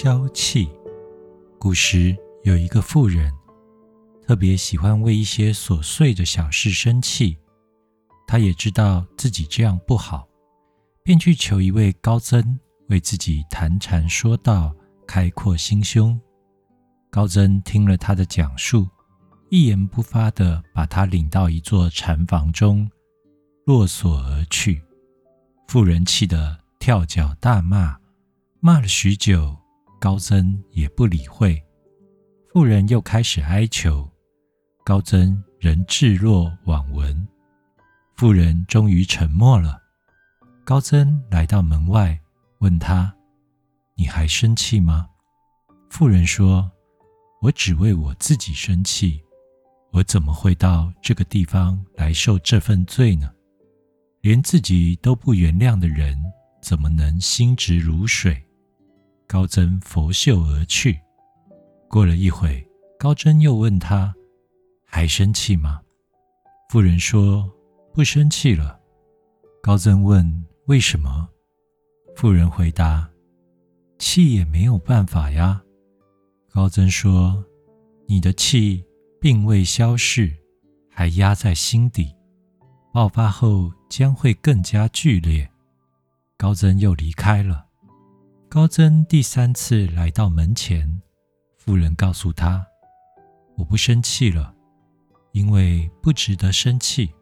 消气。古时有一个妇人，特别喜欢为一些琐碎的小事生气，她也知道自己这样不好，便去求一位高僧为自己谈禅说道，开阔心胸。高僧听了他的讲述，一言不发地把他领到一座禅房中，落锁而去。妇人气得跳脚大骂，骂了许久，高僧也不理会。妇人又开始哀求，高僧仍置若罔闻。妇人终于沉默了。高僧来到门外，问他：“你还生气吗？”妇人说：“我只为我自己生气，我怎么会到这个地方来受这份罪呢？连自己都不原谅的人，怎么能心直如水？”高僧拂袖而去。过了一会，高僧又问他：“还生气吗？”妇人说：“不生气了。”高僧问：“为什么？”妇人回答：“气也没有办法呀。”高僧说：“你的气并未消逝，还压在心底，爆发后将会更加剧烈。”高僧又离开了。高僧第三次来到门前，妇人告诉他：“我不生气了，因为不值得生气。”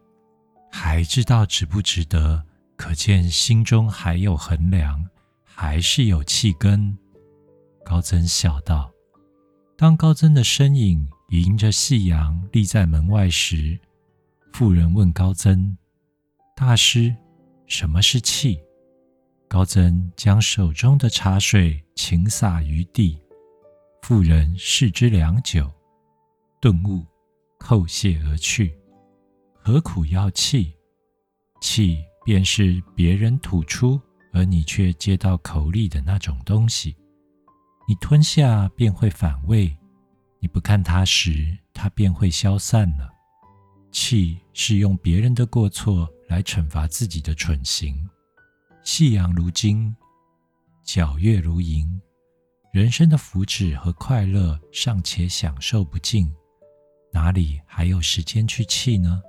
还知道值不值得，可见心中还有衡量，还是有气根。高僧笑道。当高僧的身影迎着夕阳立在门外时，妇人问高僧：“大师，什么是气？”高僧将手中的茶水倾洒于地，妇人视之良久，顿悟，叩谢而去。何苦要气？气便是别人吐出，而你却接到口里的那种东西。你吞下便会反胃，你不看它时，它便会消散了。气是用别人的过错来惩罚自己的蠢行。夕阳如金，皎月如银，人生的福祉和快乐尚且享受不尽，哪里还有时间去气呢？